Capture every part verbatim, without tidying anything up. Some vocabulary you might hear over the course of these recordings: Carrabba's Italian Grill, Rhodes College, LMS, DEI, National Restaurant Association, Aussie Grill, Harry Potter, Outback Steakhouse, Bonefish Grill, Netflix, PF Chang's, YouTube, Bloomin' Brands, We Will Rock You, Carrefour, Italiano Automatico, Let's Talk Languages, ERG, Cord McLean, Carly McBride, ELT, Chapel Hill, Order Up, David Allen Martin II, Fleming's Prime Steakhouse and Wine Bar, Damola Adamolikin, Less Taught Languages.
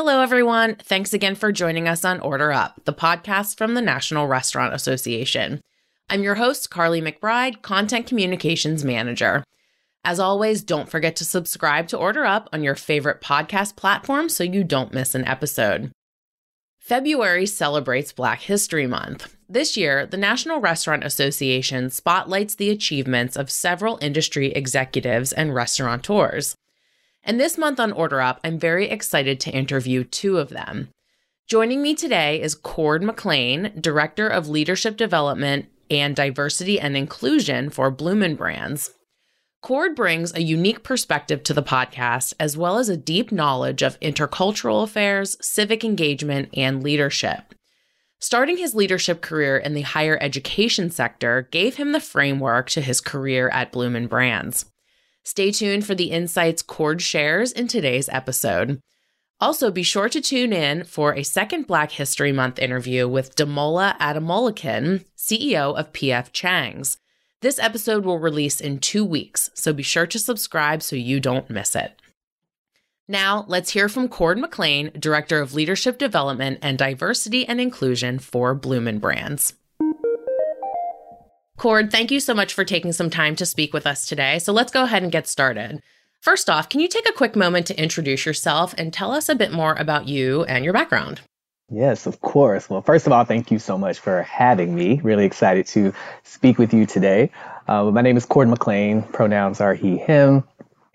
Hello, everyone. Thanks again for joining us on Order Up, the podcast from the National Restaurant Association. I'm your host, Carly McBride, Content Communications Manager. As always, don't forget to subscribe to Order Up on your favorite podcast platform so you don't miss an episode. February celebrates Black History Month. This year, the National Restaurant Association spotlights the achievements of several industry executives and restaurateurs. And this month on Order Up, I'm very excited to interview two of them. Joining me today is Cord McLean, Director of Leadership Development and Diversity and Inclusion for Bloomin' Brands. Cord brings a unique perspective to the podcast, as well as a deep knowledge of intercultural affairs, civic engagement, and leadership. Starting his leadership career in the higher education sector gave him the framework to his career at Bloomin' Brands. Stay tuned for the insights Cord shares in today's episode. Also, be sure to tune in for a second Black History Month interview with Damola Adamolikin, C E O of P F Chang's. This episode will release in two weeks, so be sure to subscribe so you don't miss it. Now, let's hear from Cord McLean, Director of Leadership Development and Diversity and Inclusion for Bloomin' Brands. Cord, thank you so much for taking some time to speak with us today. So let's go ahead and get started. First off, can you take a quick moment to introduce yourself and tell us a bit more about you and your background? Yes, of course. Well, first of all, thank you so much for having me. Really excited to speak with you today. Uh, my name is Cord McLean. Pronouns are he, him.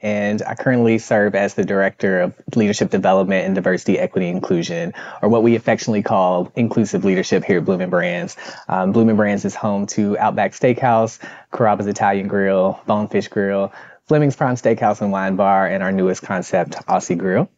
And I currently serve as the Director of Leadership Development and Diversity, Equity, Inclusion, or what we affectionately call inclusive leadership here at Bloomin' Brands. Um, Bloomin' Brands is home to Outback Steakhouse, Carrabba's Italian Grill, Bonefish Grill, Fleming's Prime Steakhouse and Wine Bar, and our newest concept, Aussie Grill.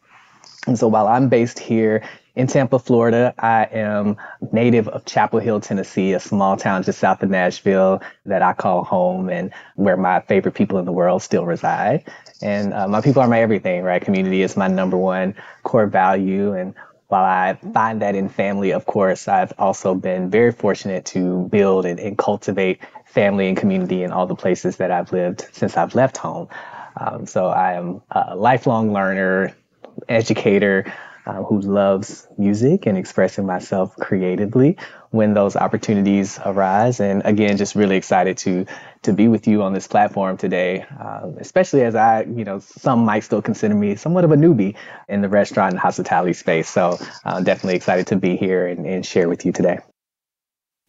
And so while I'm based here in Tampa, Florida, I am native of Chapel Hill, Tennessee, a small town just south of Nashville that I call home and where my favorite people in the world still reside. And uh, my people are my everything, right? Community is my number one core value. And while I find that in family, of course, I've also been very fortunate to build and, and cultivate family and community in all the places that I've lived since I've left home. Um, so I am a lifelong learner, educator, Uh, who loves music and expressing myself creatively when those opportunities arise. And again, just really excited to to be with you on this platform today, um, especially as I, you know, some might still consider me somewhat of a newbie in the restaurant and hospitality space. So uh, definitely excited to be here and, and share with you today.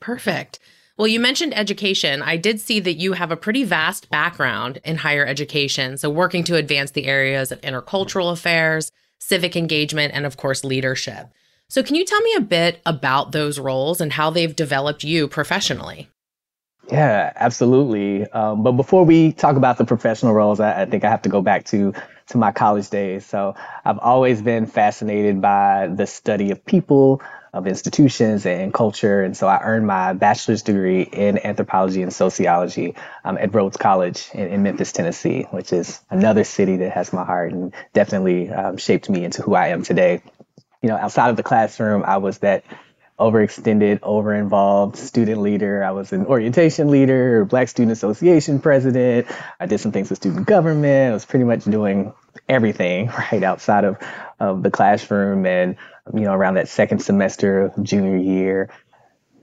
Perfect. Well, you mentioned education. I did see that you have a pretty vast background in higher education. So working to advance the areas of intercultural affairs, civic engagement, and of course, leadership. So can you tell me a bit about those roles and how they've developed you professionally? Yeah, absolutely. Um, but before we talk about the professional roles, I, I think I have to go back to, to my college days. So I've always been fascinated by the study of people, of institutions and culture. And so I earned my bachelor's degree in anthropology and sociology um, at Rhodes College in, in Memphis, Tennessee, which is another city that has my heart and definitely um, shaped me into who I am today. You know, outside of the classroom, I was that overextended, over-involved student leader. I was an orientation leader, Black Student Association president. I did some things with student government. I was pretty much doing everything right outside of, of the classroom. And, you know, around that second semester of junior year,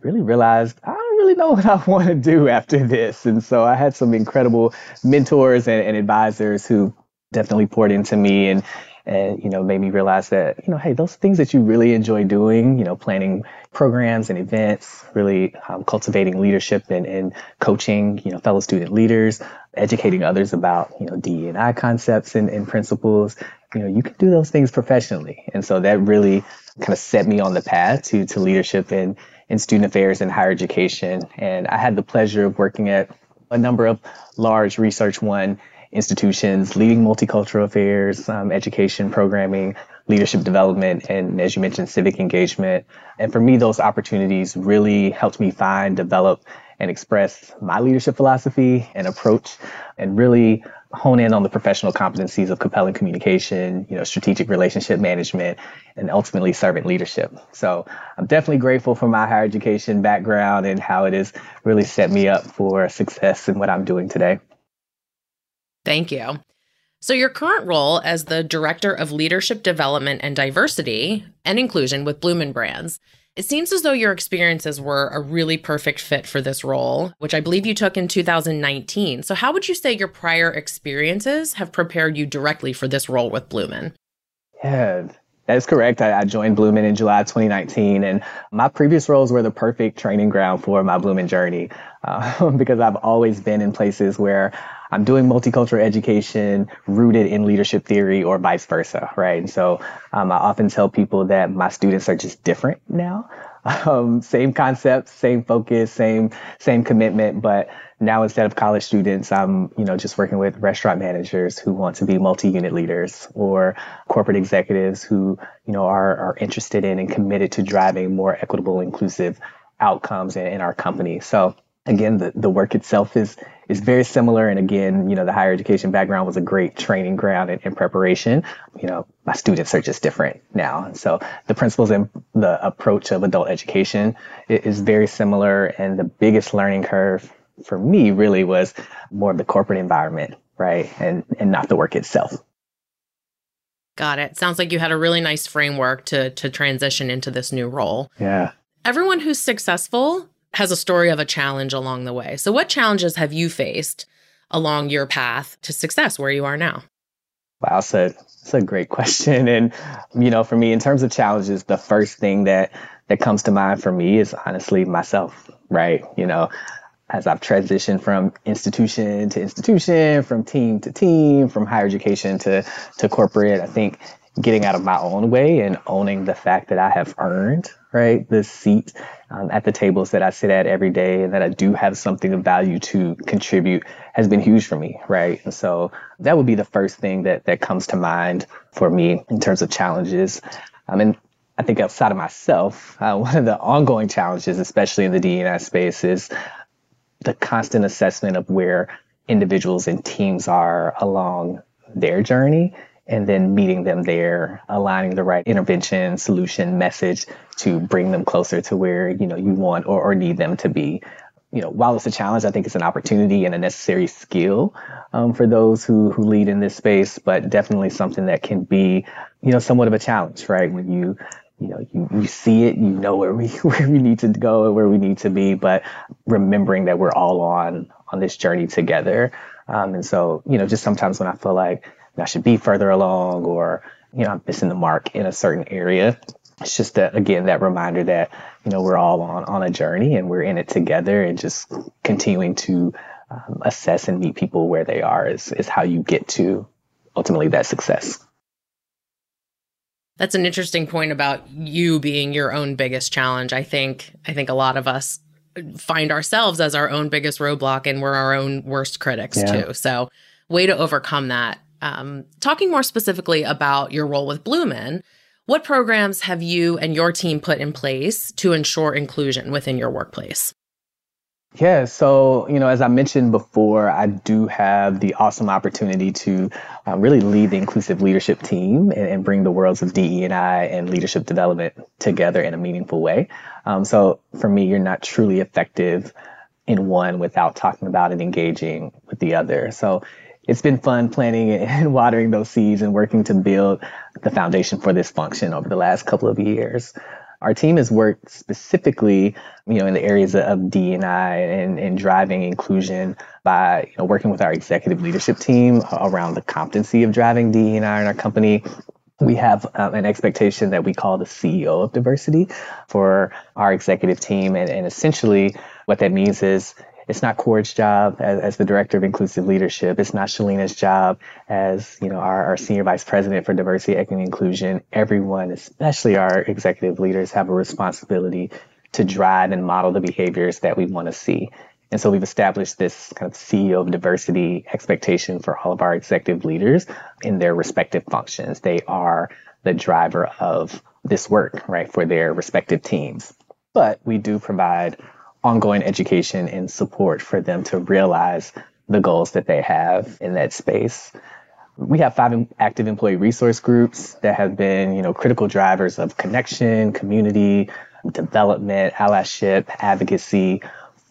really realized I don't really know what I want to do after this. And so I had some incredible mentors and, and advisors who definitely poured into me and And, you know, made me realize that, you know, hey, those things that you really enjoy doing, you know, planning programs and events, really um, cultivating leadership and, and coaching, you know, fellow student leaders, educating others about, you know, D E I concepts and, and principles, you know, you can do those things professionally. And so that really kind of set me on the path to, to leadership and, and student affairs and higher education. And I had the pleasure of working at a number of large Research One institutions, leading multicultural affairs, um, education, programming, leadership development, and as you mentioned, civic engagement. And for me, those opportunities really helped me find, develop, and express my leadership philosophy and approach, and really hone in on the professional competencies of compelling communication, you know, strategic relationship management, and ultimately servant leadership. So I'm definitely grateful for my higher education background and how it has really set me up for success in what I'm doing today. Thank you. So your current role as the Director of Leadership Development and Diversity and Inclusion with Bloomin' Brands, it seems as though your experiences were a really perfect fit for this role, which I believe you took in two thousand nineteen. So how would you say your prior experiences have prepared you directly for this role with Bloomin'? Yeah, that's correct. I, I joined Bloomin' in July twenty nineteen, and my previous roles were the perfect training ground for my Bloomin' journey uh, because I've always been in places where I'm doing multicultural education rooted in leadership theory or vice versa, right? And so um, I often tell people that my students are just different now. Um, same concepts, same focus, same same commitment, but now instead of college students, I'm you know just working with restaurant managers who want to be multi-unit leaders or corporate executives who you know are are interested in and committed to driving more equitable, inclusive outcomes in, in our company. So again, the, the work itself is is very similar. And again, you know, the higher education background was a great training ground and, and preparation. You know, my students are just different now. And so the principles and the approach of adult education is very similar. And the biggest learning curve for me really was more of the corporate environment, right? And and not the work itself. Got it. Sounds like you had a really nice framework to to transition into this new role. Yeah. Everyone who's successful has a story of a challenge along the way. So what challenges have you faced along your path to success where you are now? Wow, so it's a great question. And, you know, for me, in terms of challenges, the first thing that, that comes to mind for me is honestly myself, right? You know, as I've transitioned from institution to institution, from team to team, from higher education to, to corporate, I think getting out of my own way and owning the fact that I have earned, right, the seat um, at the tables that I sit at every day and that I do have something of value to contribute has been huge for me, right? And so that would be the first thing that that comes to mind for me in terms of challenges. I mean, I think outside of myself, uh, one of the ongoing challenges, especially in the D E I space, is the constant assessment of where individuals and teams are along their journey, and then meeting them there, aligning the right intervention, solution, message to bring them closer to where, you know, you want or, or need them to be. You know, while it's a challenge, I think it's an opportunity and a necessary skill um, for those who, who lead in this space, but definitely something that can be, you know, somewhat of a challenge, right? When you, you know, you, you see it, you know where we where we need to go and where we need to be, but remembering that we're all on, on this journey together. Um, and so, you know, just sometimes when I feel like I should be further along or, you know, I'm missing the mark in a certain area. It's just that, again, that reminder that, you know, we're all on, on a journey and we're in it together, and just continuing to um, assess and meet people where they are is, is how you get to ultimately that success. That's an interesting point about you being your own biggest challenge. I think, I think a lot of us find ourselves as our own biggest roadblock, and we're our own worst critics yeah. too. So way to overcome that. Um, talking more specifically about your role with Bloomin', what programs have you and your team put in place to ensure inclusion within your workplace? Yeah, so, you know, as I mentioned before, I do have the awesome opportunity to um, really lead the inclusive leadership team and, and bring the worlds of D E I and leadership development together in a meaningful way. Um, so for me, you're not truly effective in one without talking about and engaging with the other. So it's been fun planting and watering those seeds and working to build the foundation for this function over the last couple of years. Our team has worked specifically, you know, in the areas of D E I and, and driving inclusion by, you know, working with our executive leadership team around the competency of driving D E I in our company. We have um, an expectation that we call the C E O of diversity for our executive team. And, and essentially what that means is, it's not Cord's job as, as the Director of Inclusive Leadership. It's not Shalina's job as, you know, our, our Senior Vice President for Diversity, Equity, and Inclusion. Everyone, especially our executive leaders, have a responsibility to drive and model the behaviors that we want to see. And so we've established this kind of C E O of diversity expectation for all of our executive leaders in their respective functions. They are the driver of this work, right, for their respective teams. But we do provide ongoing education and support for them to realize the goals that they have in that space. We have five active employee resource groups that have been, you know, critical drivers of connection, community, development, allyship, advocacy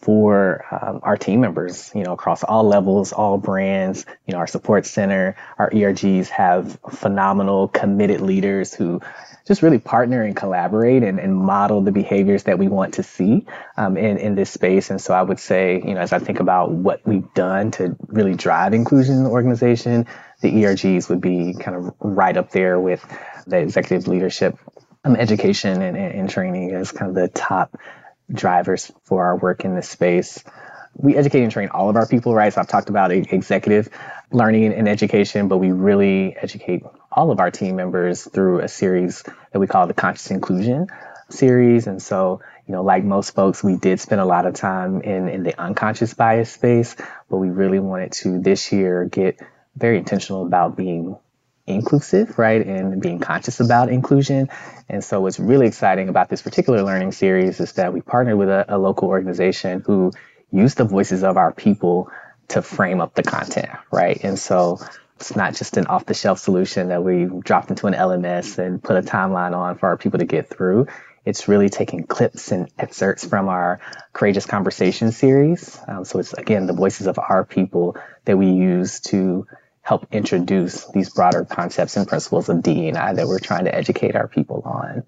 for um, our team members, you know, across all levels, all brands. You know, our support center, our E R Gs have phenomenal, committed leaders who just really partner and collaborate and, and model the behaviors that we want to see um, in, in this space. And so I would say, you know, as I think about what we've done to really drive inclusion in the organization, the E R Gs would be kind of right up there with the executive leadership, um, education and, and training as kind of the top drivers for our work in this space. We educate and train all of our people, right? So I've talked about executive learning and education, but we really educate all of our team members through a series that we call the Conscious Inclusion series. And so, you know, like most folks, we did spend a lot of time in, in the unconscious bias space, but we really wanted to this year get very intentional about being inclusive, right? And being conscious about inclusion. And so what's really exciting about this particular learning series is that we partnered with a, a local organization who use the voices of our people to frame up the content, right? And so it's not just an off-the-shelf solution that we dropped into an L M S and put a timeline on for our people to get through. It's really taking clips and excerpts from our Courageous Conversation series. Um, so it's, again, the voices of our people that we use to help introduce these broader concepts and principles of D E and I that we're trying to educate our people on.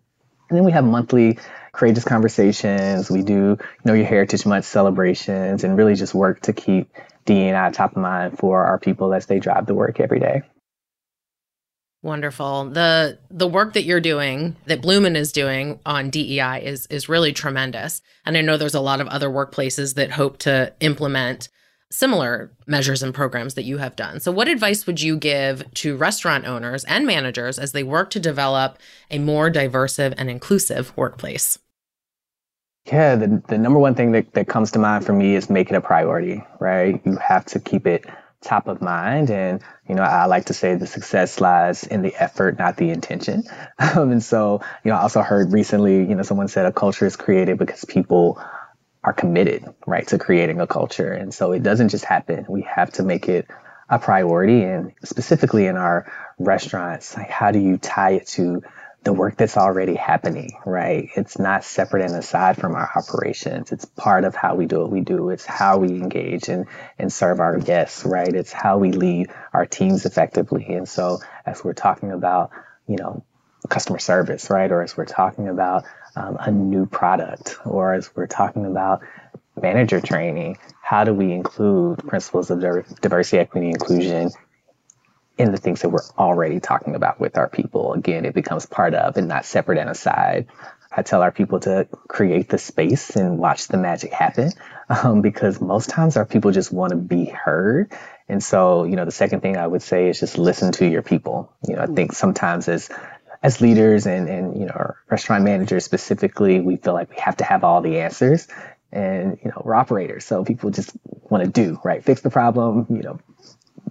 And then we have monthly Courageous Conversations. We do Know Your Heritage Month celebrations and really just work to keep D E and I top of mind for our people as they drive to work every day. Wonderful. The the work that you're doing, that Bloomin' is doing on D E I is is really tremendous. And I know there's a lot of other workplaces that hope to implement similar measures and programs that you have done. So what advice would you give to restaurant owners and managers as they work to develop a more diverse and inclusive workplace? Yeah, the, the number one thing that, that comes to mind for me is make it a priority, right? You have to keep it top of mind. And, you know, I like to say the success lies in the effort, not the intention. Um, and so, you know, I also heard recently, you know, someone said a culture is created because people are committed, right, to creating a culture. And so it doesn't just happen. We have to make it a priority. And specifically in our restaurants, like, how do you tie it to the work that's already happening, right? It's not separate and aside from our operations. It's part of how we do what we do. It's how we engage and, and serve our guests, right? It's how we lead our teams effectively. And so as we're talking about, you know, customer service, right? Or as we're talking about Um, a new product, or as we're talking about manager training, how do we include principles of diversity, equity, inclusion in the things that we're already talking about with our people? Again, it becomes part of and not separate and aside. I tell our people to create the space and watch the magic happen um, because most times our people just want to be heard. And so, you know, the second thing I would say is just listen to your people. You know, I think sometimes as As leaders and, and, you know, restaurant managers specifically, we feel like we have to have all the answers, and, you know, we're operators. So people just want to do, right? Fix the problem, you know,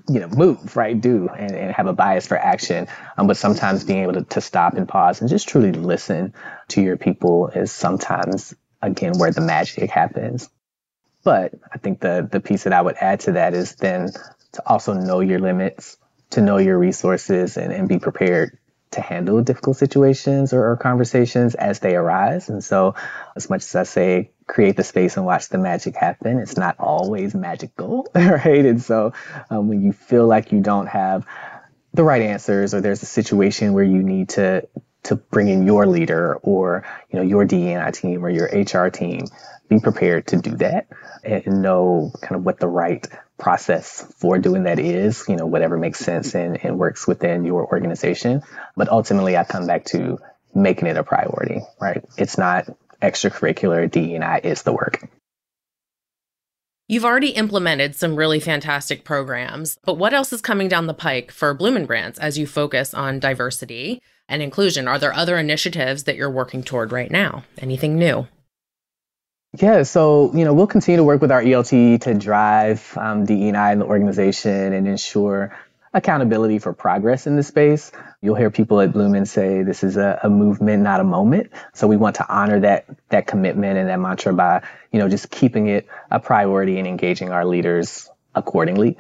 you know, move, right? Do and, and have a bias for action. Um, but sometimes being able to, to stop and pause and just truly listen to your people is sometimes, again, where the magic happens. But I think the the piece that I would add to that is then to also know your limits, to know your resources, and, and be prepared to handle difficult situations or, or conversations as they arise. And so as much as I say, create the space and watch the magic happen, it's not always magical, right? And so um, when you feel like you don't have the right answers, or there's a situation where you need to to bring in your leader, or, you know, your D E and I team or your H R team, be prepared to do that and know kind of what the right process for doing that is, you know, whatever makes sense and, and works within your organization. But ultimately, I come back to making it a priority, right? It's not extracurricular. D E and I is the work. You've already implemented some really fantastic programs, but what else is coming down the pike for Bloomin' Brands as you focus on diversity and inclusion? Are there other initiatives that you're working toward right now? Anything new? Yeah, so, you know, we'll continue to work with our E L T to drive um, D E and I in the organization and ensure accountability for progress in this space. You'll hear people at Bloomin' say this is a, a movement, not a moment. So we want to honor that that commitment and that mantra by, you know, just keeping it a priority and engaging our leaders accordingly.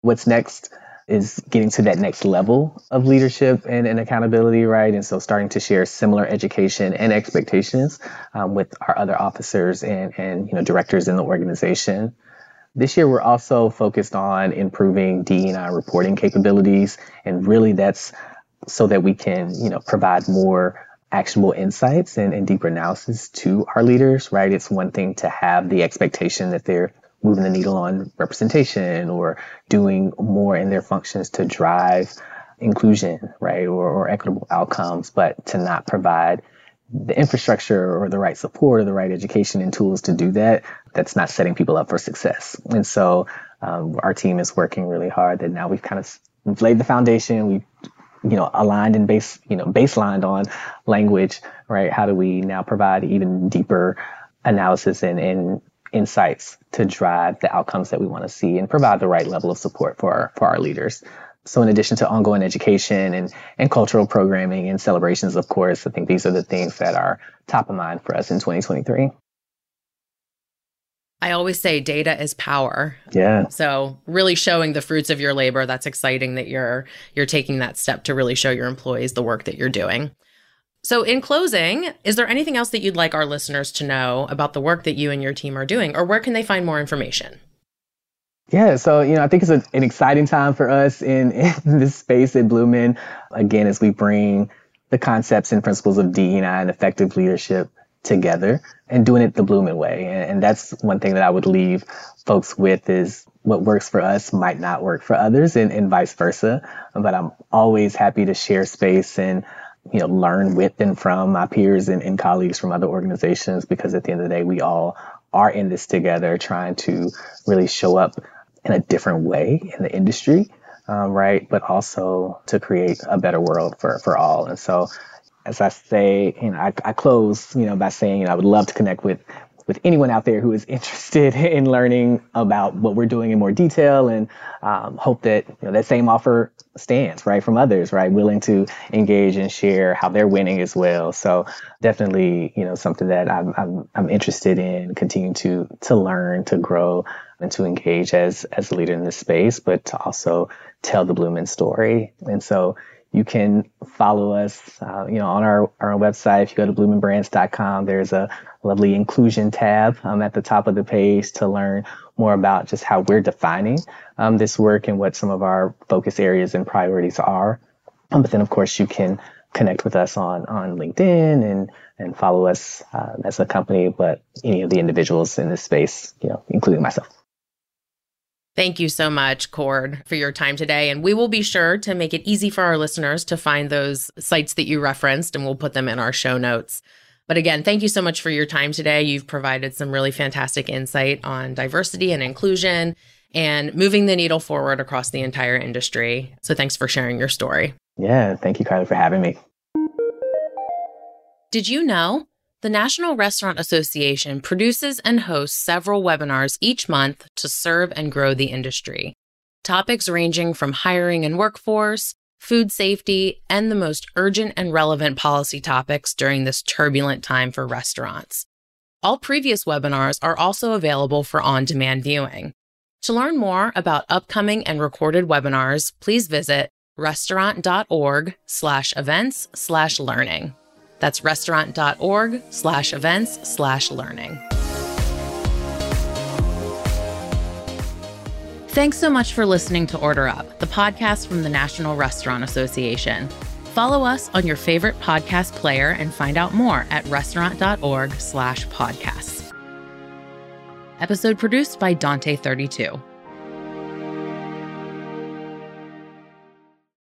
What's next? is getting to that next level of leadership and, and accountability, right? And so starting to share similar education and expectations um, with our other officers and, and you know directors in the organization. This year, we're also focused on improving D and I reporting capabilities, and really that's so that we can you know provide more actionable insights and, and deeper analysis to our leaders, right? It's one thing to have the expectation that they're moving the needle on representation or doing more in their functions to drive inclusion, right, or, or equitable outcomes, but to not provide the infrastructure or the right support or the right education and tools to do that, that's not setting people up for success. And so um, our team is working really hard that now we've kind of we've laid the foundation, we've you know, aligned and base, you know, baselined on language, right? How do we now provide even deeper analysis and, and insights to drive the outcomes that we want to see and provide the right level of support for our, for our leaders? So in addition to ongoing education and, and cultural programming and celebrations, of course, I think these are the things that are top of mind for us in twenty twenty-three. I always say data is power. Yeah. So really showing the fruits of your labor. That's exciting that you're you're taking that step to really show your employees the work that you're doing. So in closing, is there anything else that you'd like our listeners to know about the work that you and your team are doing, or where can they find more information? Yeah, so, you know, I think it's a, an exciting time for us in, in this space at Bloomin', again, as we bring the concepts and principles of D and I and effective leadership together and doing it the Bloomin' way. And, and that's one thing that I would leave folks with is what works for us might not work for others and, and vice versa. But I'm always happy to share space and, you know, learn with and from my peers and, and colleagues from other organizations, because at the end of the day, we all are in this together trying to really show up in a different way in the industry, um, right? But also to create a better world for, for all. And so as I say, you know, I, I close, you know, by saying, you know, I would love to connect with, with anyone out there who is interested in learning about what we're doing in more detail, and um, hope that, you know, that same offer stands, right, from others, right, willing to engage and share how they're winning as well. So definitely, you know, something that I'm I'm, I'm interested in, continuing to to learn, to grow, and to engage as as a leader in this space, but to also tell the Bloomin' story. And so you can follow us, uh, you know, on our, our website. If you go to bloomin brands dot com, there's a lovely inclusion tab um, at the top of the page to learn more about just how we're defining um, this work and what some of our focus areas and priorities are. Um, but then, of course, you can connect with us on, on LinkedIn and, and follow us uh, as a company, but any of the individuals in this space, you know, including myself. Thank you so much, Cord, for your time today. And we will be sure to make it easy for our listeners to find those sites that you referenced, and we'll put them in our show notes. But again, thank you so much for your time today. You've provided some really fantastic insight on diversity and inclusion and moving the needle forward across the entire industry. So thanks for sharing your story. Yeah, thank you, Carly, for having me. Did you know? The National Restaurant Association produces and hosts several webinars each month to serve and grow the industry. Topics ranging from hiring and workforce, food safety, and the most urgent and relevant policy topics during this turbulent time for restaurants. All previous webinars are also available for on-demand viewing. To learn more about upcoming and recorded webinars, please visit restaurant.org slash events slash learning. That's restaurant.org slash events slash learning. Thanks so much for listening to Order Up, the podcast from the National Restaurant Association. Follow us on your favorite podcast player and find out more at restaurant.org slash podcasts. Episode produced by Dante thirty-two.